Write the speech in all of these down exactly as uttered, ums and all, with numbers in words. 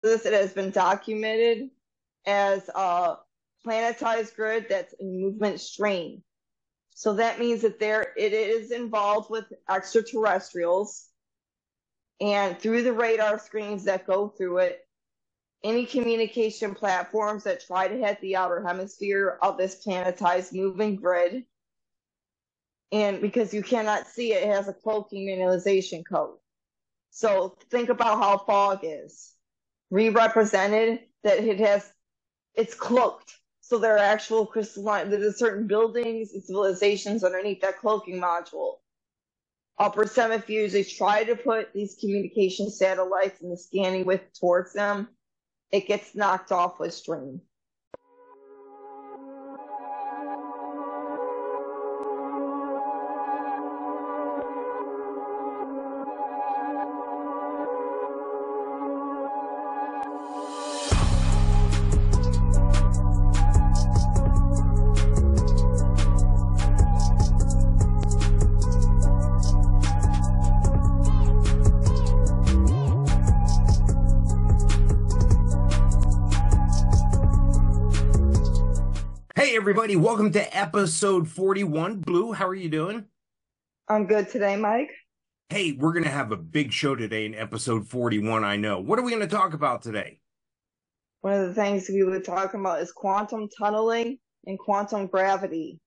This it has been documented as a planetized grid that's in movement strain. So that means that there it is involved with extraterrestrials, and through the radar screens that go through it, any communication platforms that try to hit the outer hemisphere of this planetized moving grid. And because you cannot see it, it has a cloaking mineralization code. So think about how fog is. Re-represented that it has, it's cloaked. So there are actual crystalline, there's certain buildings and civilizations underneath that cloaking module. Upper centrifuges try to put these communication satellites and the scanning with towards them. It gets knocked off with stream. Everybody, welcome to episode forty-one. Blue, how are you doing? I'm good today, Mike. Hey, we're going to have a big show today in episode forty-one, I know. What are we going to talk about today? One of the things we were talking about is quantum tunneling and quantum gravity.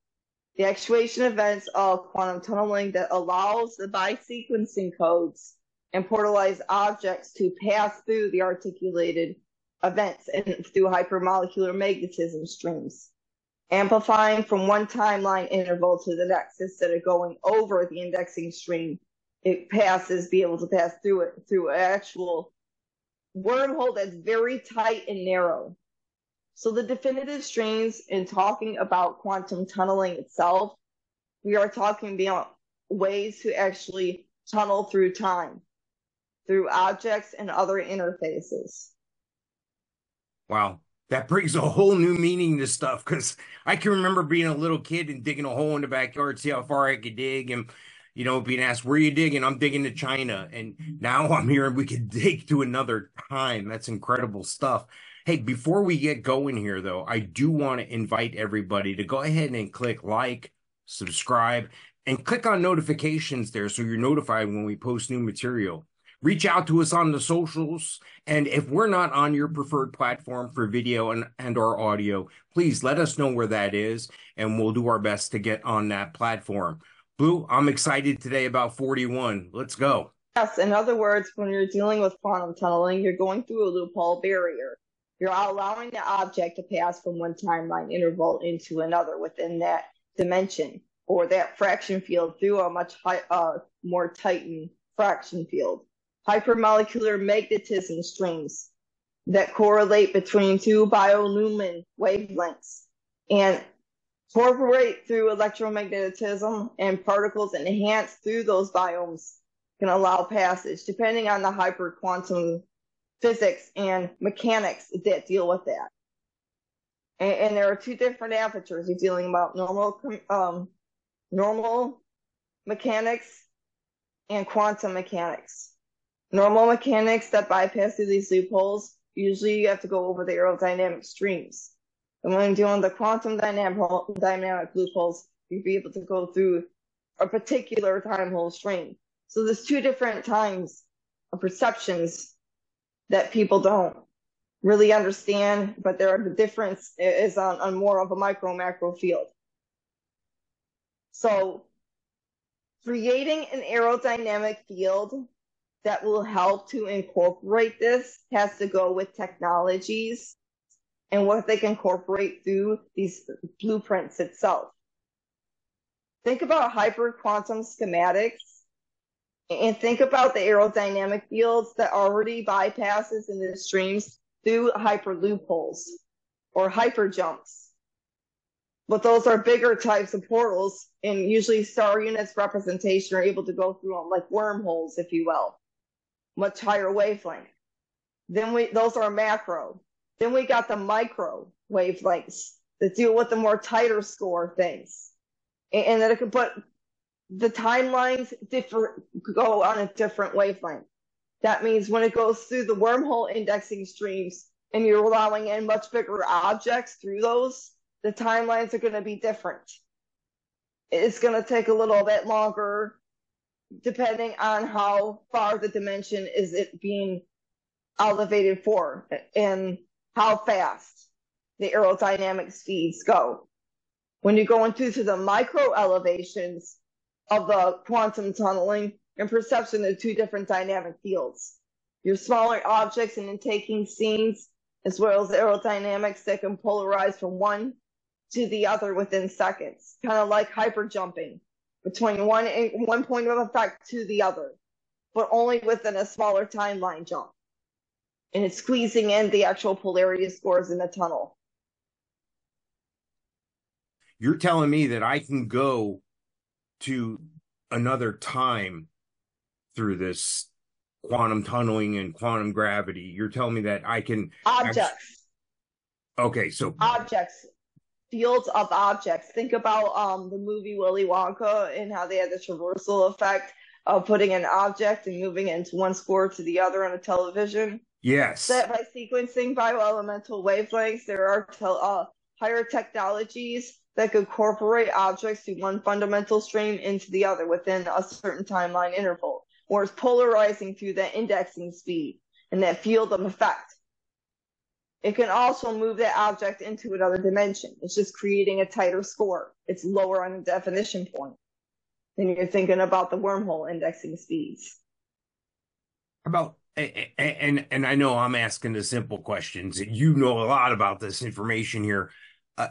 The actuation events of quantum tunneling that allows the bi-sequencing codes and portalized objects to pass through the articulated events and through hypermolecular magnetism streams, amplifying from one timeline interval to the next. Instead of going over the indexing stream, it passes, be able to pass through it, through an actual wormhole that's very tight and narrow. So the definitive streams in talking about quantum tunneling itself, we are talking about ways to actually tunnel through time, through objects and other interfaces. Wow. That brings a whole new meaning to stuff, because I can remember being a little kid and digging a hole in the backyard, see how far I could dig, and, you know, being asked, where are you digging? I'm digging to China, and now I'm here and we can dig to another time. That's incredible stuff. Hey, before we get going here, though, I do want to invite everybody to go ahead and click like, subscribe, and click on notifications there so you're notified when we post new material. Reach out to us on the socials, and if we're not on your preferred platform for video and, and or audio, please let us know where that is, and we'll do our best to get on that platform. Blue, I'm excited today about forty-one. Let's go. Yes, in other words, when you're dealing with quantum tunneling, you're going through a loophole barrier. You're allowing the object to pass from one timeline interval into another within that dimension, or that fraction field through a much high, uh, more tightened fraction field. Hypermolecular magnetism streams that correlate between two biolumen wavelengths and correlate through electromagnetism, and particles enhanced through those biomes can allow passage, depending on the hyperquantum physics and mechanics that deal with that. And, and there are two different apertures. You're dealing about normal, um, normal mechanics and quantum mechanics. Normal mechanics that bypass through these loopholes, usually you have to go over the aerodynamic streams. And when doing the quantum dynamic, dynamic loopholes, you'd be able to go through a particular time hole stream. So there's two different times of perceptions that people don't really understand, but there are the difference is on, on more of a micro macro field. So creating an aerodynamic field that will help to incorporate this has to go with technologies and what they can incorporate through these blueprints itself. Think about hyperquantum schematics, and think about the aerodynamic fields that already bypasses in the streams through hyper loopholes or hyper jumps. But those are bigger types of portals, and usually star units representation are able to go through them like wormholes, if you will. Much higher wavelength. Then we, those are macro. Then we got the micro wavelengths that deal with the more tighter score things. And, and that it could put the timelines differ, go on a different wavelength. That means when it goes through the wormhole indexing streams and you're allowing in much bigger objects through those, the timelines are going to be different. It's going to take a little bit longer depending on how far the dimension is it being elevated for and how fast the aerodynamic speeds go. When you go into to the micro elevations of the quantum tunneling and perception, they're two different dynamic fields. Your smaller objects and intaking scenes, as well as aerodynamics that can polarize from one to the other within seconds, kind of like hyper jumping between one one point of effect to the other, but only within a smaller timeline jump. And it's squeezing in the actual polarity scores in the tunnel. You're telling me that I can go to another time through this quantum tunneling and quantum gravity? You're telling me that I can... Objects. Actually... Okay, so... Objects. Fields of objects. Think about um, the movie Willy Wonka and how they had the traversal effect of putting an object and moving it into one score to the other on a television. Yes. That by sequencing bioelemental wavelengths, there are tel uh, higher technologies that could incorporate objects to one fundamental stream into the other within a certain timeline interval, or is polarizing through that indexing speed and that field of effect. It can also move that object into another dimension. It's just creating a tighter score. It's lower on the definition point. Then you're thinking about the wormhole indexing speeds. How about... And and I know I'm asking the simple questions. You know a lot about this information here, uh,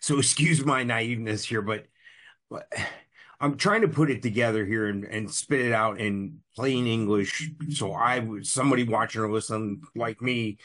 so excuse my naiveness here, but, but I'm trying to put it together here and, and spit it out in plain English, so I somebody watching or listening like me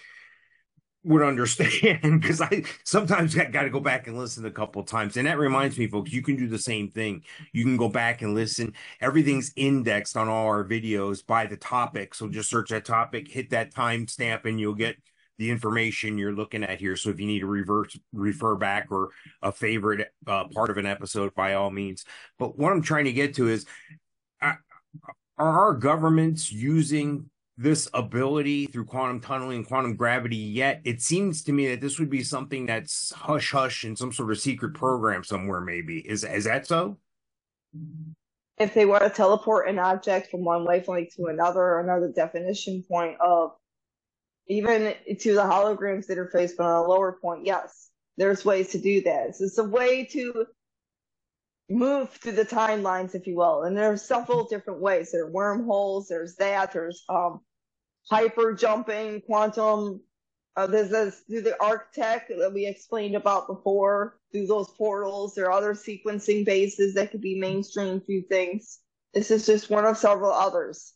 would understand. Because I sometimes I got to go back and listen a couple of times, and that reminds me, folks, you can do the same thing. You can go back and listen. Everything's indexed on all our videos by the topic, so just search that topic, hit that timestamp, and you'll get the information you're looking at here. So if you need to reverse refer back or a favorite uh, part of an episode, by all means. But what I'm trying to get to is, are our governments using this ability through quantum tunneling and quantum gravity yet? It seems to me that this would be something that's hush hush in some sort of secret program somewhere, maybe. Is is that so? If they want to teleport an object from one wavelength to another, or another definition point of even to the holograms interface, but on a lower point, yes. There's ways to do that. So it's a way to move through the timelines, if you will, and there are several different ways. There are wormholes, there's that, there's um, hyper jumping, quantum, uh, there's this through the arc tech that we explained about before, through those portals. There are other sequencing bases that could be mainstream through things. This is just one of several others.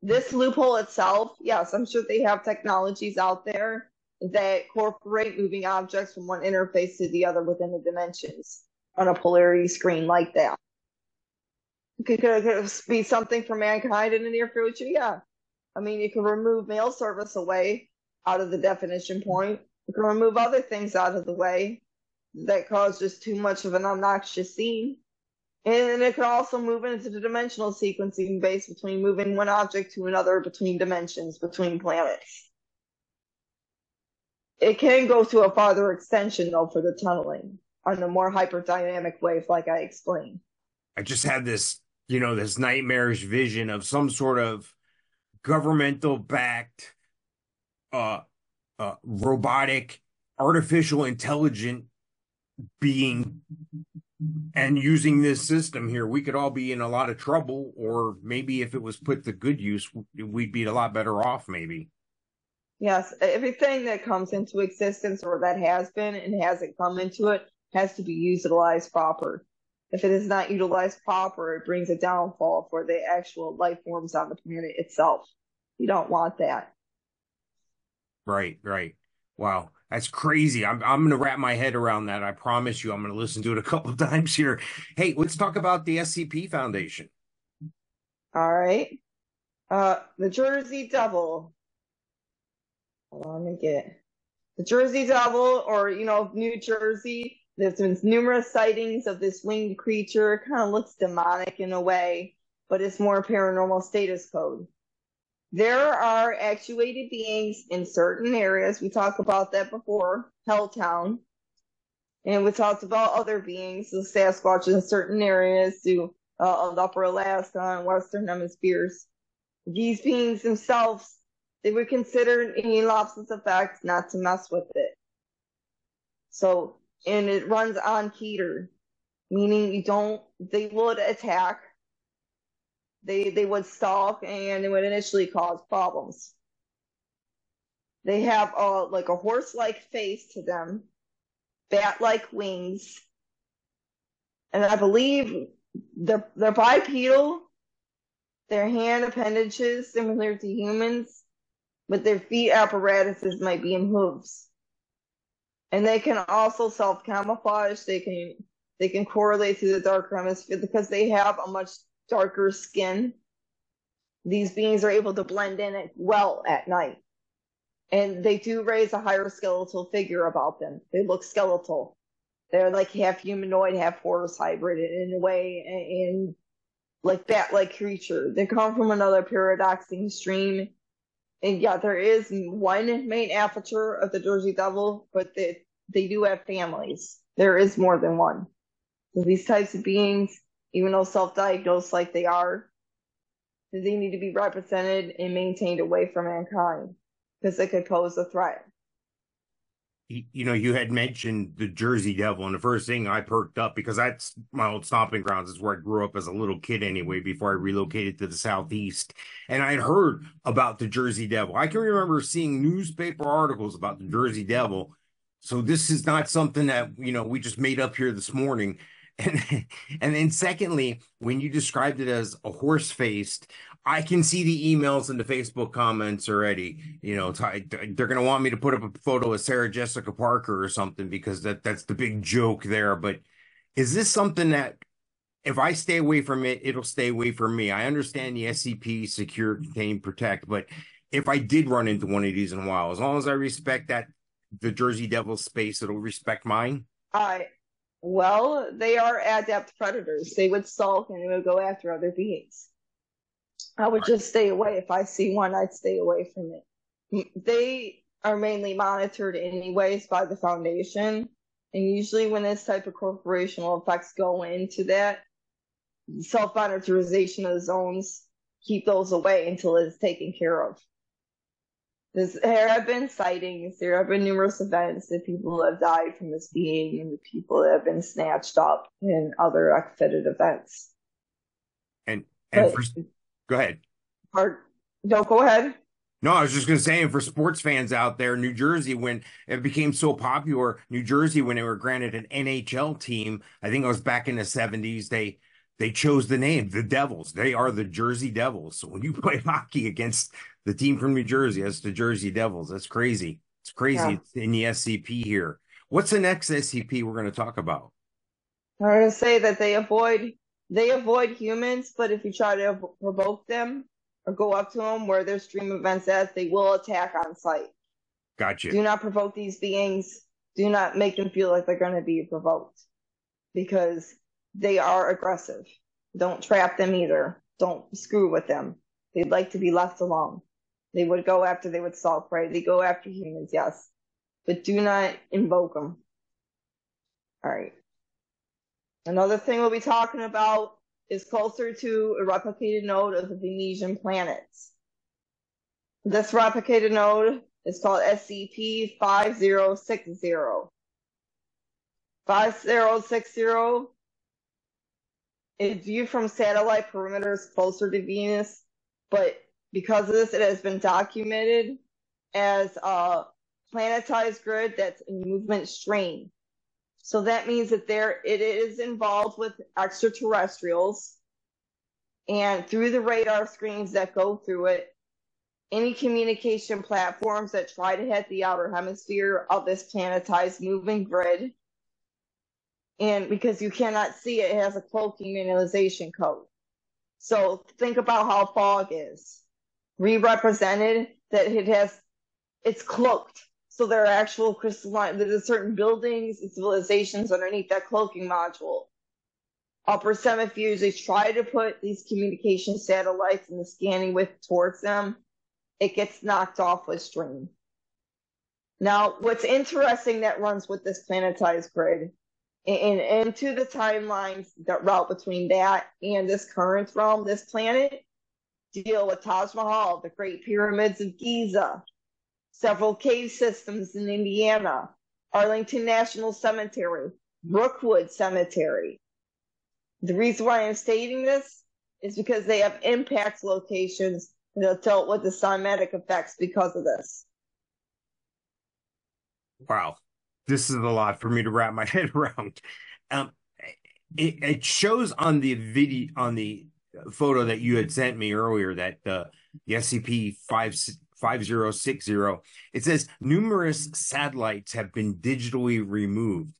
This loophole itself, yes, I'm sure they have technologies out there that incorporate moving objects from one interface to the other within the dimensions on a polarity screen like that. Could, could, could be something for mankind in the near future, yeah. I mean, you can remove mail service away out of the definition point. You can remove other things out of the way that cause just too much of an obnoxious scene. And then it could also move into the dimensional sequencing base between moving one object to another between dimensions, between planets. It can go to a farther extension, though, for the tunneling, on the more hyperdynamic wave, like I explained. I just had this, you know, this nightmarish vision of some sort of governmental-backed, uh, uh, robotic, artificial, intelligent being, and using this system here, we could all be in a lot of trouble, or maybe if it was put to good use, we'd be a lot better off, maybe. Yes, everything that comes into existence, or that has been and hasn't come into it, has to be utilized proper. If it is not utilized proper, it brings a downfall for the actual life forms on the planet itself. You don't want that. Right, right. Wow, that's crazy. I'm I'm going to wrap my head around that. I promise you, I'm going to listen to it a couple of times here. Hey, let's talk about the S C P Foundation. All right. Uh, the Jersey Devil. Hold on, let me get it. The Jersey Devil, or, you know, New Jersey. There's been numerous sightings of this winged creature. It kind of looks demonic in a way, but it's more paranormal status code. There are actuated beings in certain areas. We talked about that before, Helltown. And we talked about other beings, the Sasquatch in certain areas to uh, of Upper Alaska and Western Hemispheres. These beings themselves, they were considered in Elopsis' effect not to mess with it. So, and it runs on Keter, meaning you don't, they would attack, they they would stalk, and it would initially cause problems. They have a, like a horse-like face to them, bat-like wings, and I believe they're, they're bipedal, their hand appendages similar to humans, but their feet apparatuses might be in hooves. And they can also self-camouflage, they can they can correlate to the darker hemisphere because they have a much darker skin. These beings are able to blend in well at night. And they do raise a higher skeletal figure about them. They look skeletal. They're like half humanoid, half horse hybrid in a way, and, and like bat-like creature. They come from another paradoxing stream. And yeah, there is one main aperture of the Jersey Devil, but they, they do have families. There is more than one. So these types of beings, even though self-diagnosed like they are, they need to be represented and maintained away from mankind because they could pose a threat. You, you know, you had mentioned the Jersey Devil, and the first thing I perked up, because that's my old stomping grounds, is where I grew up as a little kid anyway, before I relocated to the Southeast. And I'd heard about the Jersey Devil. I can remember seeing newspaper articles about the Jersey Devil. So this is not something that, you know, we just made up here this morning. And, and then secondly, when you described it as a horse-faced, I can see the emails and the Facebook comments already. You know, they're going to want me to put up a photo of Sarah Jessica Parker or something because that, that's the big joke there. But is this something that if I stay away from it, it'll stay away from me? I understand the S C P, secure, contain, protect. But if I did run into one of these in a while, as long as I respect that, the Jersey Devil space, it'll respect mine? I... Uh... Well, they are adept predators. They would stalk and they would go after other beings. I would just stay away. If I see one, I'd stay away from it. They are mainly monitored anyways by the Foundation. And usually when this type of corporational effects go into that, self-monitorization of the zones, keep those away until it's taken care of. There have been sightings, there have been numerous events that people have died from this being and the people that have been snatched up in other excited events. And, and but, for, go ahead. Or, no, go ahead. No, I was just going to say, and for sports fans out there, New Jersey, when it became so popular, New Jersey, when they were granted an N H L team, I think it was back in the seventies, they... They chose the name, the Devils. They are the Jersey Devils. So when you play hockey against the team from New Jersey, that's the Jersey Devils. That's crazy. It's crazy. Yeah. It's in the S C P here. What's the next S C P we're going to talk about? I'm going to say that they avoid they avoid humans, but if you try to provoke them or go up to them where their stream events at, they will attack on sight. Gotcha. Do not provoke these beings. Do not make them feel like they're going to be provoked because they are aggressive. Don't trap them either. Don't screw with them. They'd like to be left alone. They would go after, they would stalk, right? They go after humans, yes. But do not invoke them. All right. Another thing we'll be talking about is closer to a replicated node of the Venusian planets. This replicated node is called S C P fifty sixty. fifty sixty It's viewed from satellite perimeters closer to Venus, but because of this, it has been documented as a planetized grid that's in movement strain. So that means that there it is involved with extraterrestrials, and through the radar screens that go through it, any communication platforms that try to hit the outer hemisphere of this planetized moving grid. And because you cannot see it, it has a cloaking mineralization code. So think about how fog is. Re-represented that it has, it's cloaked. So there are actual crystalline, there's certain buildings and civilizations underneath that cloaking module. Upper semispheres, they try to put these communication satellites and the scanning with towards them, it gets knocked off a stream. Now, what's interesting that runs with this planetized grid and into the timelines that route between that and this current realm, this planet, deal with Taj Mahal, the Great Pyramids of Giza, several cave systems in Indiana, Arlington National Cemetery, Brookwood Cemetery. The reason why I'm stating this is because they have impact locations that dealt with the cymatic effects because of this. Wow. This is a lot for me to wrap my head around. Um, it, it shows on the video, on the photo that you had sent me earlier, that uh, the S C P fifty sixty, it says numerous satellites have been digitally removed.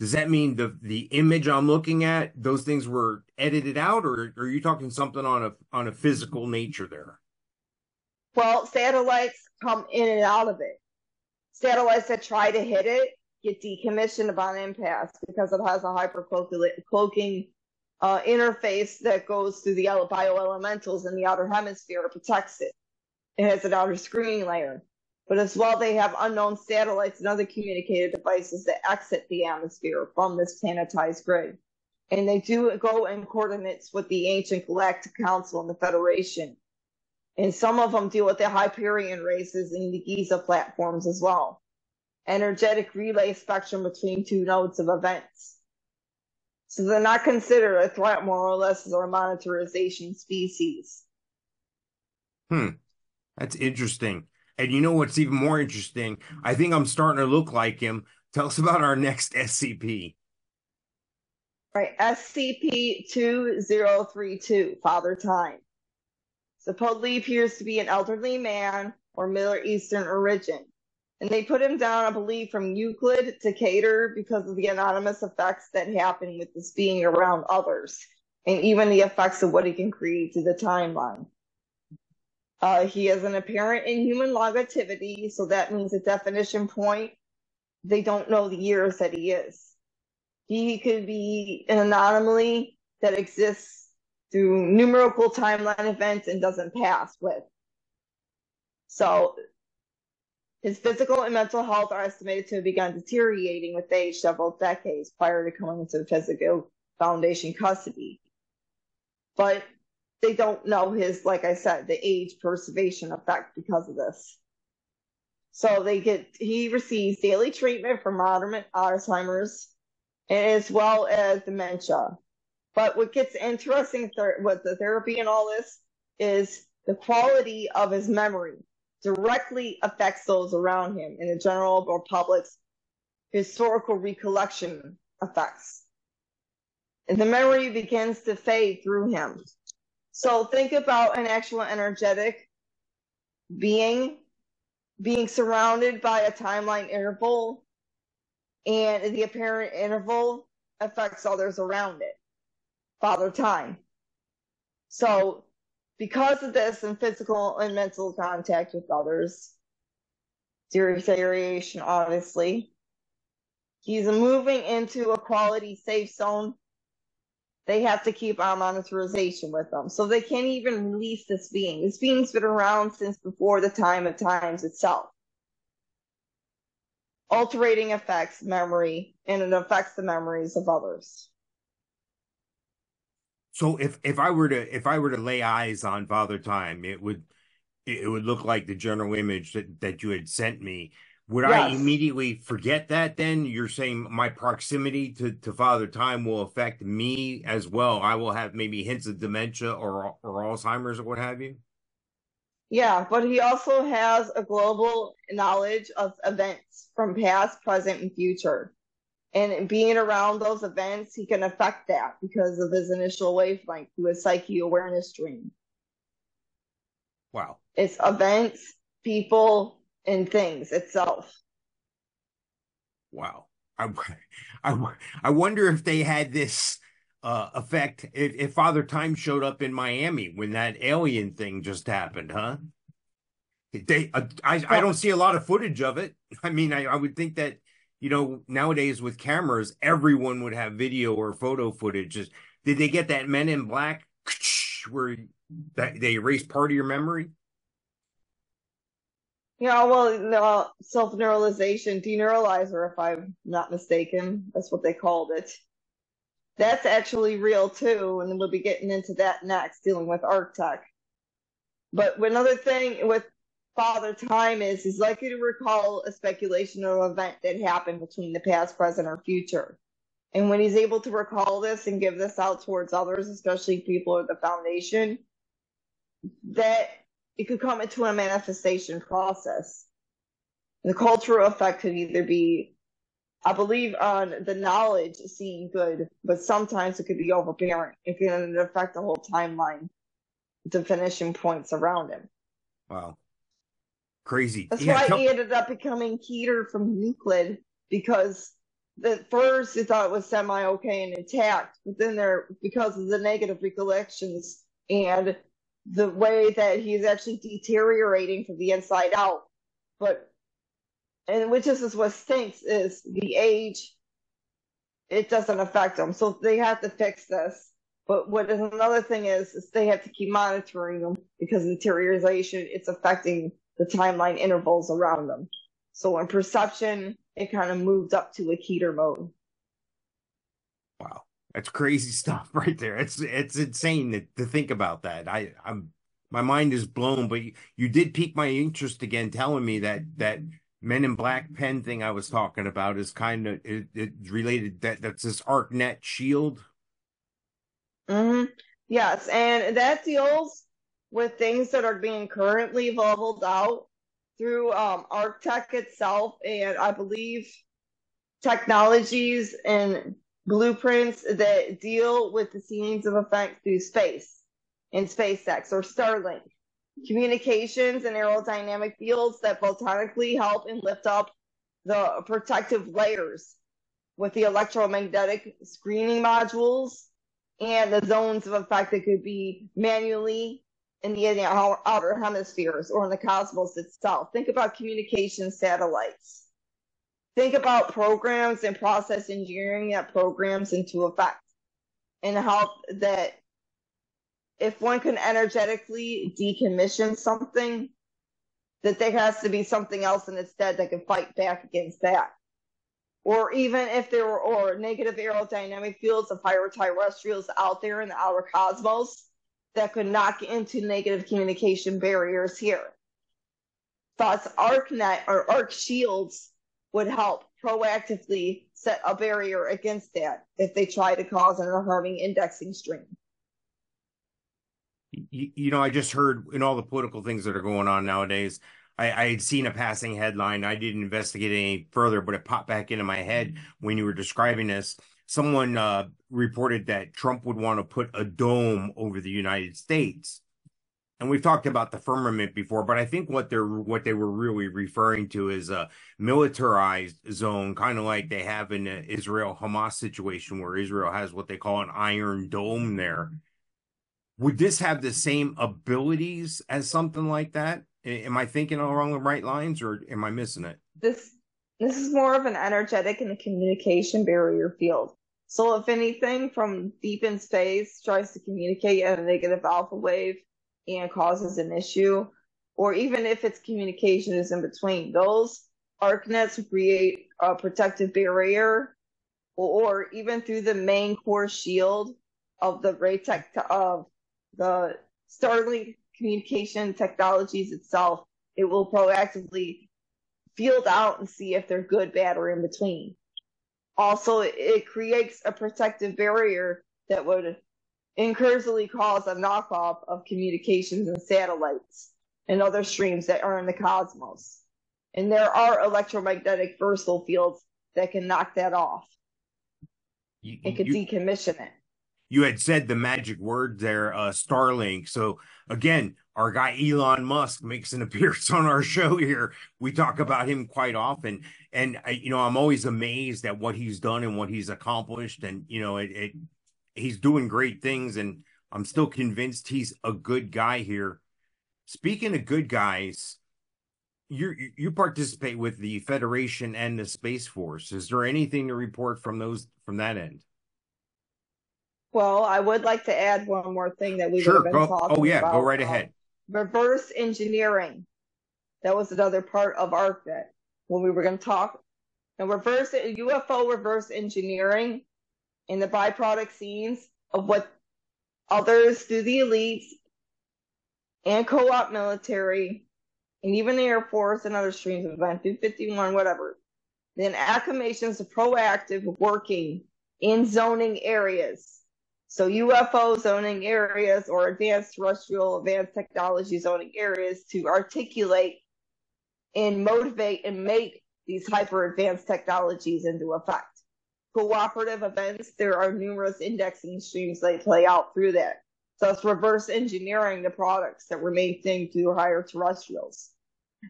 Does that mean the the image I'm looking at, those things were edited out, or, or are you talking something on a on a physical nature there? Well, satellites come in and out of it. Satellites that try to hit it get decommissioned upon impasse because it has a hypercloaking uh, interface that goes through the bioelementals in the outer hemisphere. It protects it. It has an outer screening layer. But as well, they have unknown satellites and other communicated devices that exit the atmosphere from this planetized grid. And they do go in coordinates with the ancient Galactic Council and the Federation. And some of them deal with the Hyperion races and the Giza platforms as well. Energetic relay spectrum between two nodes of events. So they're not considered a threat, more or less, as a monitorization species. Hmm. That's interesting. And you know what's even more interesting? I think I'm starting to look like him. Tell us about our next S C P. Right, S C P twenty thirty-two, Father Time. Supposedly appears to be an elderly man or Middle Eastern origin. And they put him down, I believe, from Euclid to Keter because of the anonymous effects that happen with this being around others. And even the effects of what he can create to the timeline. Uh, he has an apparent inhuman longevity, so that means at definition point, they don't know the years that he is. He could be an anomaly that exists through numerical timeline events and doesn't pass with. So his physical and mental health are estimated to have begun deteriorating with age several decades prior to coming into the physical foundation custody. But they don't know his, like I said, the age preservation effect because of this. So they get, he receives daily treatment for moderate Alzheimer's as well as dementia. But what gets interesting with the therapy and all this is the quality of his memory directly affects those around him and the general public's historical recollection effects. And the memory begins to fade through him. So think about an actual energetic being, being surrounded by a timeline interval, and the apparent interval affects others around it. Father Time. So because of this and physical and mental contact with others, deterioration obviously, he's moving into a quality safe zone. They have to keep on monitorization with them. So they can't even release this being. This being's been around since before the time of times itself. Alterating affects memory, and it affects the memories of others. So if, if I were to if I were to lay eyes on Father Time, it would it would look like the general image that, that you had sent me. Would yes. I immediately forget that then? You're saying my proximity to, to Father Time will affect me as well. I will have maybe hints of dementia or, or Alzheimer's or what have you? Yeah, but he also has a global knowledge of events from past, present, and future. And being around those events, he can affect that because of his initial wavelength through his psyche awareness dream. Wow. It's events, people, in things itself. Wow. I, I, I wonder if they had this uh, effect, if, if Father Time showed up in Miami when that alien thing just happened, huh? They, uh, I, I don't see a lot of footage of it. I mean, I, I would think that, you know, nowadays with cameras, everyone would have video or photo footage. Just, did they get that Men in Black where that, they erased part of your memory? Yeah, well, uh, self-neuralization, deneuralizer, if I'm not mistaken. That's what they called it. That's actually real, too, and we'll be getting into that next, dealing with ArcTech. But another thing with Father Time is he's likely to recall a speculation or an event that happened between the past, present, or future. And when he's able to recall this and give this out towards others, especially people at the Foundation, that it could come into a manifestation process. And the cultural effect could either be, I believe, on the knowledge seeing good, but sometimes it could be overbearing. It can affect the whole timeline, the finishing points around him. Wow. Crazy. That's yeah, why come- he ended up becoming Keter from Euclid, because at first they thought it was semi-okay and intact, but then they're, because of the negative recollections and the way that he's actually deteriorating from the inside out. But, and which is, is what stinks, is the age, it doesn't affect them. So they have to fix this. But what is another thing is, is they have to keep monitoring them, because deterioration, it's affecting the timeline intervals around them. So in perception, it kind of moved up to a Keter mode. Wow. That's crazy stuff right there. It's it's insane to, to think about that. I, I'm my mind is blown, but you, you did pique my interest again, telling me that that Men in Black pen thing I was talking about is kind of it, it related. That that's this ArcNet shield. Mm-hmm. Yes, and that deals with things that are being currently bubbled out through um, ArcTech itself, and I believe technologies and blueprints that deal with the scenes of effect through space and SpaceX or Starlink. Communications and aerodynamic fields that photonically help and lift up the protective layers with the electromagnetic screening modules and the zones of effect that could be manually in the outer hemispheres or in the cosmos itself. Think about communication satellites. Think about programs and process engineering that programs into effect, and how that if one can energetically decommission something, that there has to be something else in its stead that can fight back against that. Or even if there were or negative aerodynamic fields of higher terrestrials out there in the outer cosmos that could knock into negative communication barriers here. Thus, ArcNet or Arc Shields would help proactively set a barrier against that if they try to cause an harming indexing stream. You, you know, I just heard in all the political things that are going on nowadays, I, I had seen a passing headline. I didn't investigate any further, but it popped back into my head when you were describing this. Someone uh, reported that Trump would want to put a dome over the United States. And we've talked about the firmament before, but I think what they're what they were really referring to is a militarized zone, kind of like they have in the Israel-Hamas situation, where Israel has what they call an iron dome there. Would this have the same abilities as something like that? Am I thinking along the right lines, or am I missing it? This this is more of an energetic and a communication barrier field. So if anything from deep in space tries to communicate at a negative alpha wave, and causes an issue, or even if its communication is in between, those ArcNets create a protective barrier, or, or even through the main core shield of the Raytech of the Starlink communication technologies itself. It will proactively field out and see if they're good, bad, or in between. Also, it, it creates a protective barrier that would incursively cause a knockoff of communications and satellites and other streams that are in the cosmos. And there are electromagnetic versatile fields that can knock that off. You, it could you, decommission it. You had said the magic word there, uh, Starlink. So again, our guy Elon Musk makes an appearance on our show here. We talk about him quite often. And, I, you know, I'm always amazed at what he's done and what he's accomplished. And, you know, it... it he's doing great things, and I'm still convinced he's a good guy here. Speaking of good guys, you you participate with the Federation and the Space Force. Is there anything to report from those from that end? Well, I would like to add one more thing that we've sure, been go, talking about. Oh, yeah, about, go right ahead. Uh, reverse engineering. That was another part of ArcNet when we were going to talk. And reverse U F O reverse engineering in the byproduct scenes of what others through the elites and co-op military and even the Air Force and other streams of event, two fifty-one, whatever. Then acclimations to proactive working in zoning areas. So U F O zoning areas or advanced terrestrial, advanced technology zoning areas to articulate and motivate and make these hyper-advanced technologies into effect. Cooperative events, there are numerous indexing streams that play out through that. So it's reverse engineering the products that were made through higher terrestrials.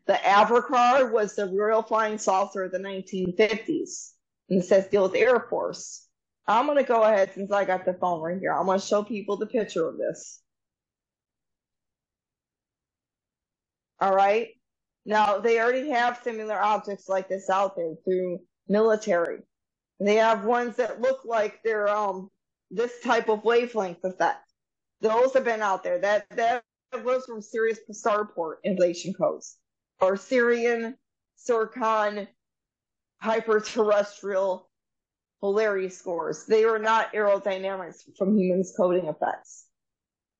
The Avrocar was the real flying saucer of the nineteen fifties. And it says deal with Air Force. I'm going to go ahead, since I got the phone right here, I'm going to show people the picture of this. All right. Now, they already have similar objects like this out there through military. They have ones that look like they're um, this type of wavelength effect. Those have been out there. That that was from Sirius Starport Invasion Codes. Or Sirian, Sircon, hyper-terrestrial polarity scores. They were not aerodynamics from humans coding effects.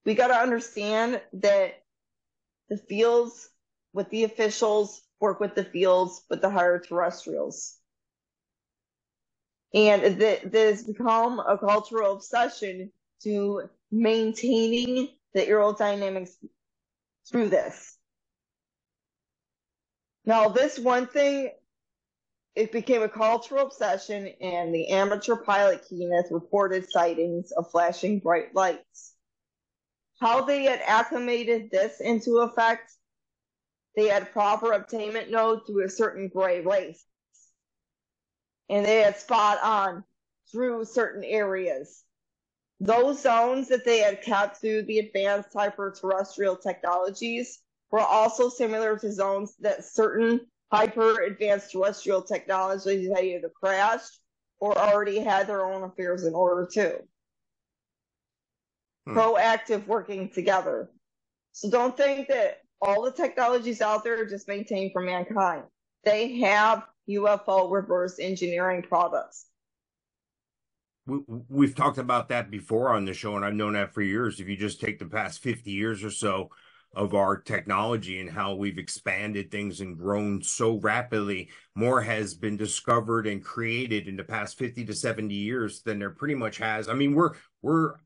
We got to understand that the fields with the officials work with the fields with the higher terrestrials. And th this has become a cultural obsession to maintaining the aerodynamics through this. Now, this one thing, it became a cultural obsession, and the amateur pilot Keenith reported sightings of flashing bright lights. How they had acclimated this into effect, they had proper obtainment node through a certain gray race. And they had spot on through certain areas. Those zones that they had kept through the advanced hyper-terrestrial technologies were also similar to zones that certain hyper-advanced terrestrial technologies had either crashed or already had their own affairs in order too. Hmm. Proactive working together. So don't think that all the technologies out there are just maintained for mankind. They have U F O reverse engineering products. We, we've talked about that before on the show, and I've known that for years. If you just take the past fifty years or so of our technology and how we've expanded things and grown so rapidly, more has been discovered and created in the past fifty to seventy years than there pretty much has. I mean, we're we're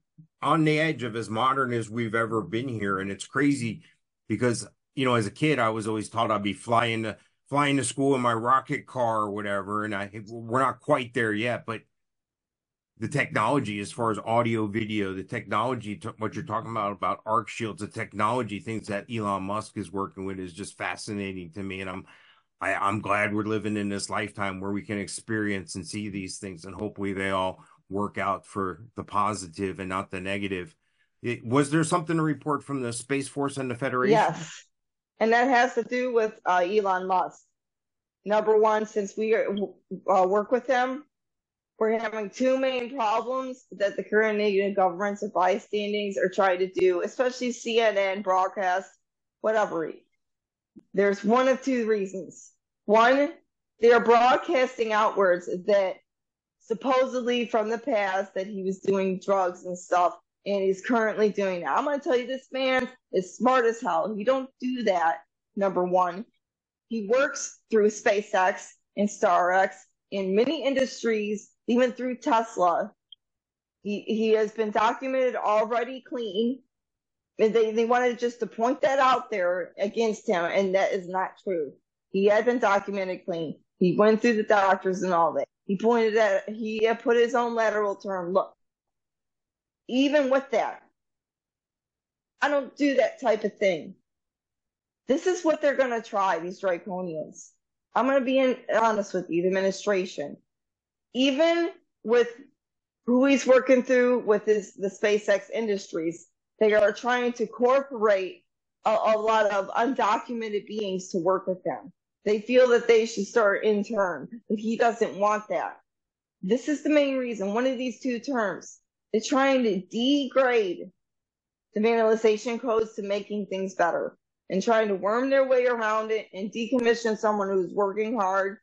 on the edge of as modern as we've ever been here, and it's crazy because, you know, as a kid, I was always taught I'd be flying to flying to school in my rocket car or whatever, and I we're not quite there yet, but the technology as far as audio, video, the technology, what you're talking about, about arc shields, the technology, things that Elon Musk is working with is just fascinating to me. And I'm, I, I'm glad we're living in this lifetime where we can experience and see these things, and hopefully they all work out for the positive and not the negative. It, was there something to report from the Space Force and the Federation? Yes. And that has to do with uh, Elon Musk. Number one, since we are, uh, work with him, we're having two main problems that the current negative governments and bystandings are trying to do, especially C N N, broadcast, whatever. There's one of two reasons. One, they are broadcasting outwards that supposedly from the past that he was doing drugs and stuff, and he's currently doing that. I'm going to tell you, this man is smart as hell. He don't do that, number one. He works through SpaceX and StarX in many industries, even through Tesla. He, he has been documented already clean. And they, they wanted just to point that out there against him, and that is not true. He had been documented clean. He went through the doctors and all that. He pointed at, he had put his own lateral term. Look, even with that, I don't do that type of thing. This is what they're going to try, these Draconians. I'm going to be in, honest with you, the administration. Even with who he's working through with his, the SpaceX industries, they are trying to incorporate a, a lot of undocumented beings to work with them. They feel that they should start intern, but he doesn't want that. This is the main reason. One of these two terms, they're trying to degrade the manualization codes to making things better. and trying to worm their way around it and decommission someone who's working hard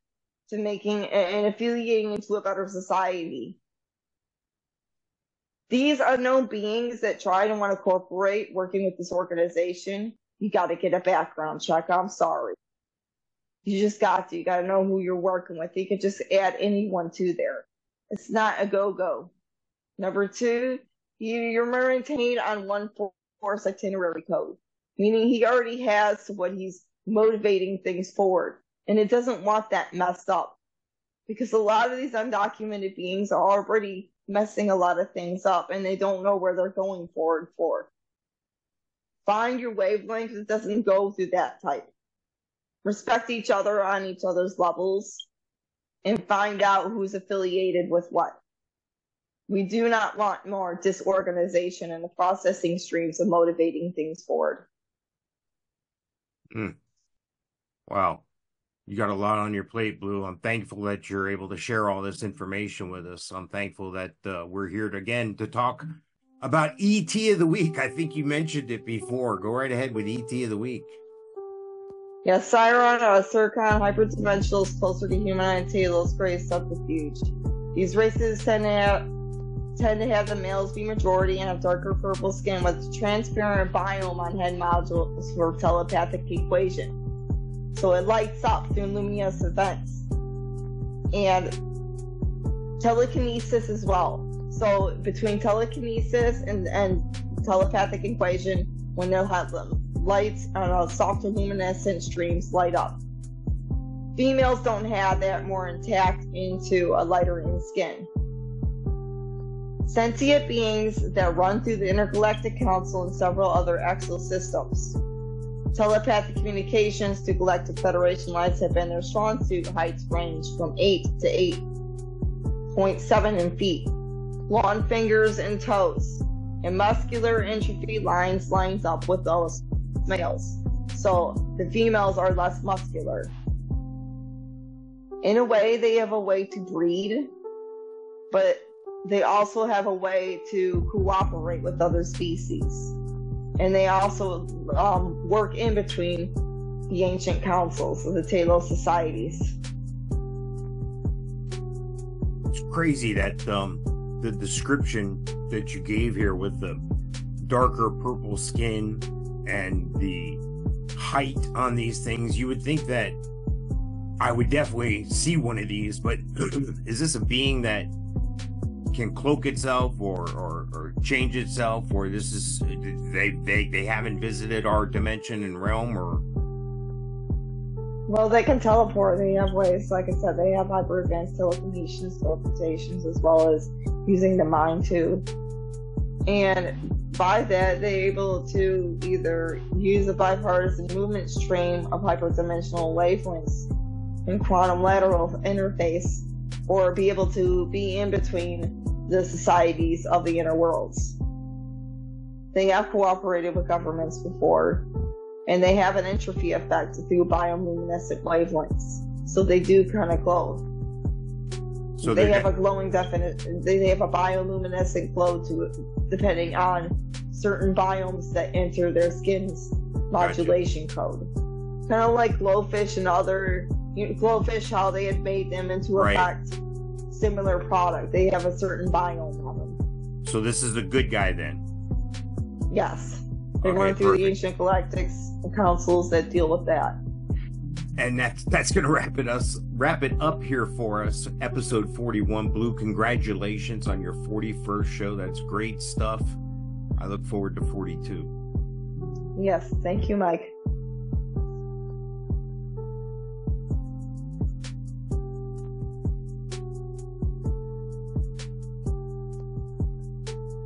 to making and affiliating into a better society. These unknown beings that try to want to cooperate working with this organization, you got to get a background check. I'm sorry. You just got to. You got to know who you're working with. You can just add anyone to there. It's not a go-go. Number two, you, you're maintained on one force itinerary code, meaning he already has what he's motivating things forward. And it doesn't want that messed up because a lot of these undocumented beings are already messing a lot of things up and they don't know where they're going forward for. Find your wavelength that doesn't go through that type. Respect each other on each other's levels and find out who's affiliated with what. We do not want more disorganization in the processing streams of motivating things forward. Mm. Wow. You got a lot on your plate, Blue. I'm thankful that you're able to share all this information with us. I'm thankful that uh, we're here to, again to talk about E T of the Week. I think you mentioned it before. Go right ahead with E T of the Week. Yes, yeah, Siron, uh, Sircon, hyperdimensionals, closer to human, Telos, gray subterfuge. These races tend to, have, tend to have the males be majority and have darker purple skin with transparent biome on head modules for telepathic equation. So it lights up through luminous events. And telekinesis as well. So between telekinesis and, and telepathic equation, when they'll have them, lights on uh, softer luminescent streams light up. Females don't have that, more intact into a lighter in skin. Sentient beings that run through the Intergalactic Council and several other exosystems. Telepathic communications to Galactic Federation lines have been their strong suit. Heights range from eight to eight point seven in feet. Long fingers and toes. And muscular entropy lines lines up with those males. So the females are less muscular. In a way, they have a way to breed, but they also have a way to cooperate with other species. And they also um, work in between the ancient councils of the Telos societies. It's crazy that um, the description that you gave here with the darker purple skin and the height on these things, you would think that I would definitely see one of these, but is this a being that can cloak itself or, or, or change itself, or this is they, they they haven't visited our dimension and realm? Or well, they can teleport. They have ways, like I said, they have hyper advanced telekinesis, teleportations, as well as using the mind too. And by that, they're able to either use a bipartisan movement stream of hyperdimensional wavelengths and quantum lateral interface, or be able to be in between the societies of the inner worlds. They have cooperated with governments before, and they have an entropy effect through bioluminescent wavelengths. So they do kind of glow. So they have a glowing definite, they have a bioluminescent glow to it, depending on certain biomes that enter their skin's modulation code. Kind of like glowfish and other glowfish, how they had made them into a right. similar product. They have a certain biome on them. So this is the good guy then? Yes. They okay, went through perfect. the ancient galactics councils that deal with that. And that's that's gonna wrap it us wrap it up here for us. Episode forty-one. Blue, congratulations on your forty-first show. That's great stuff. I look forward to forty-two. Yes, thank you, Mike.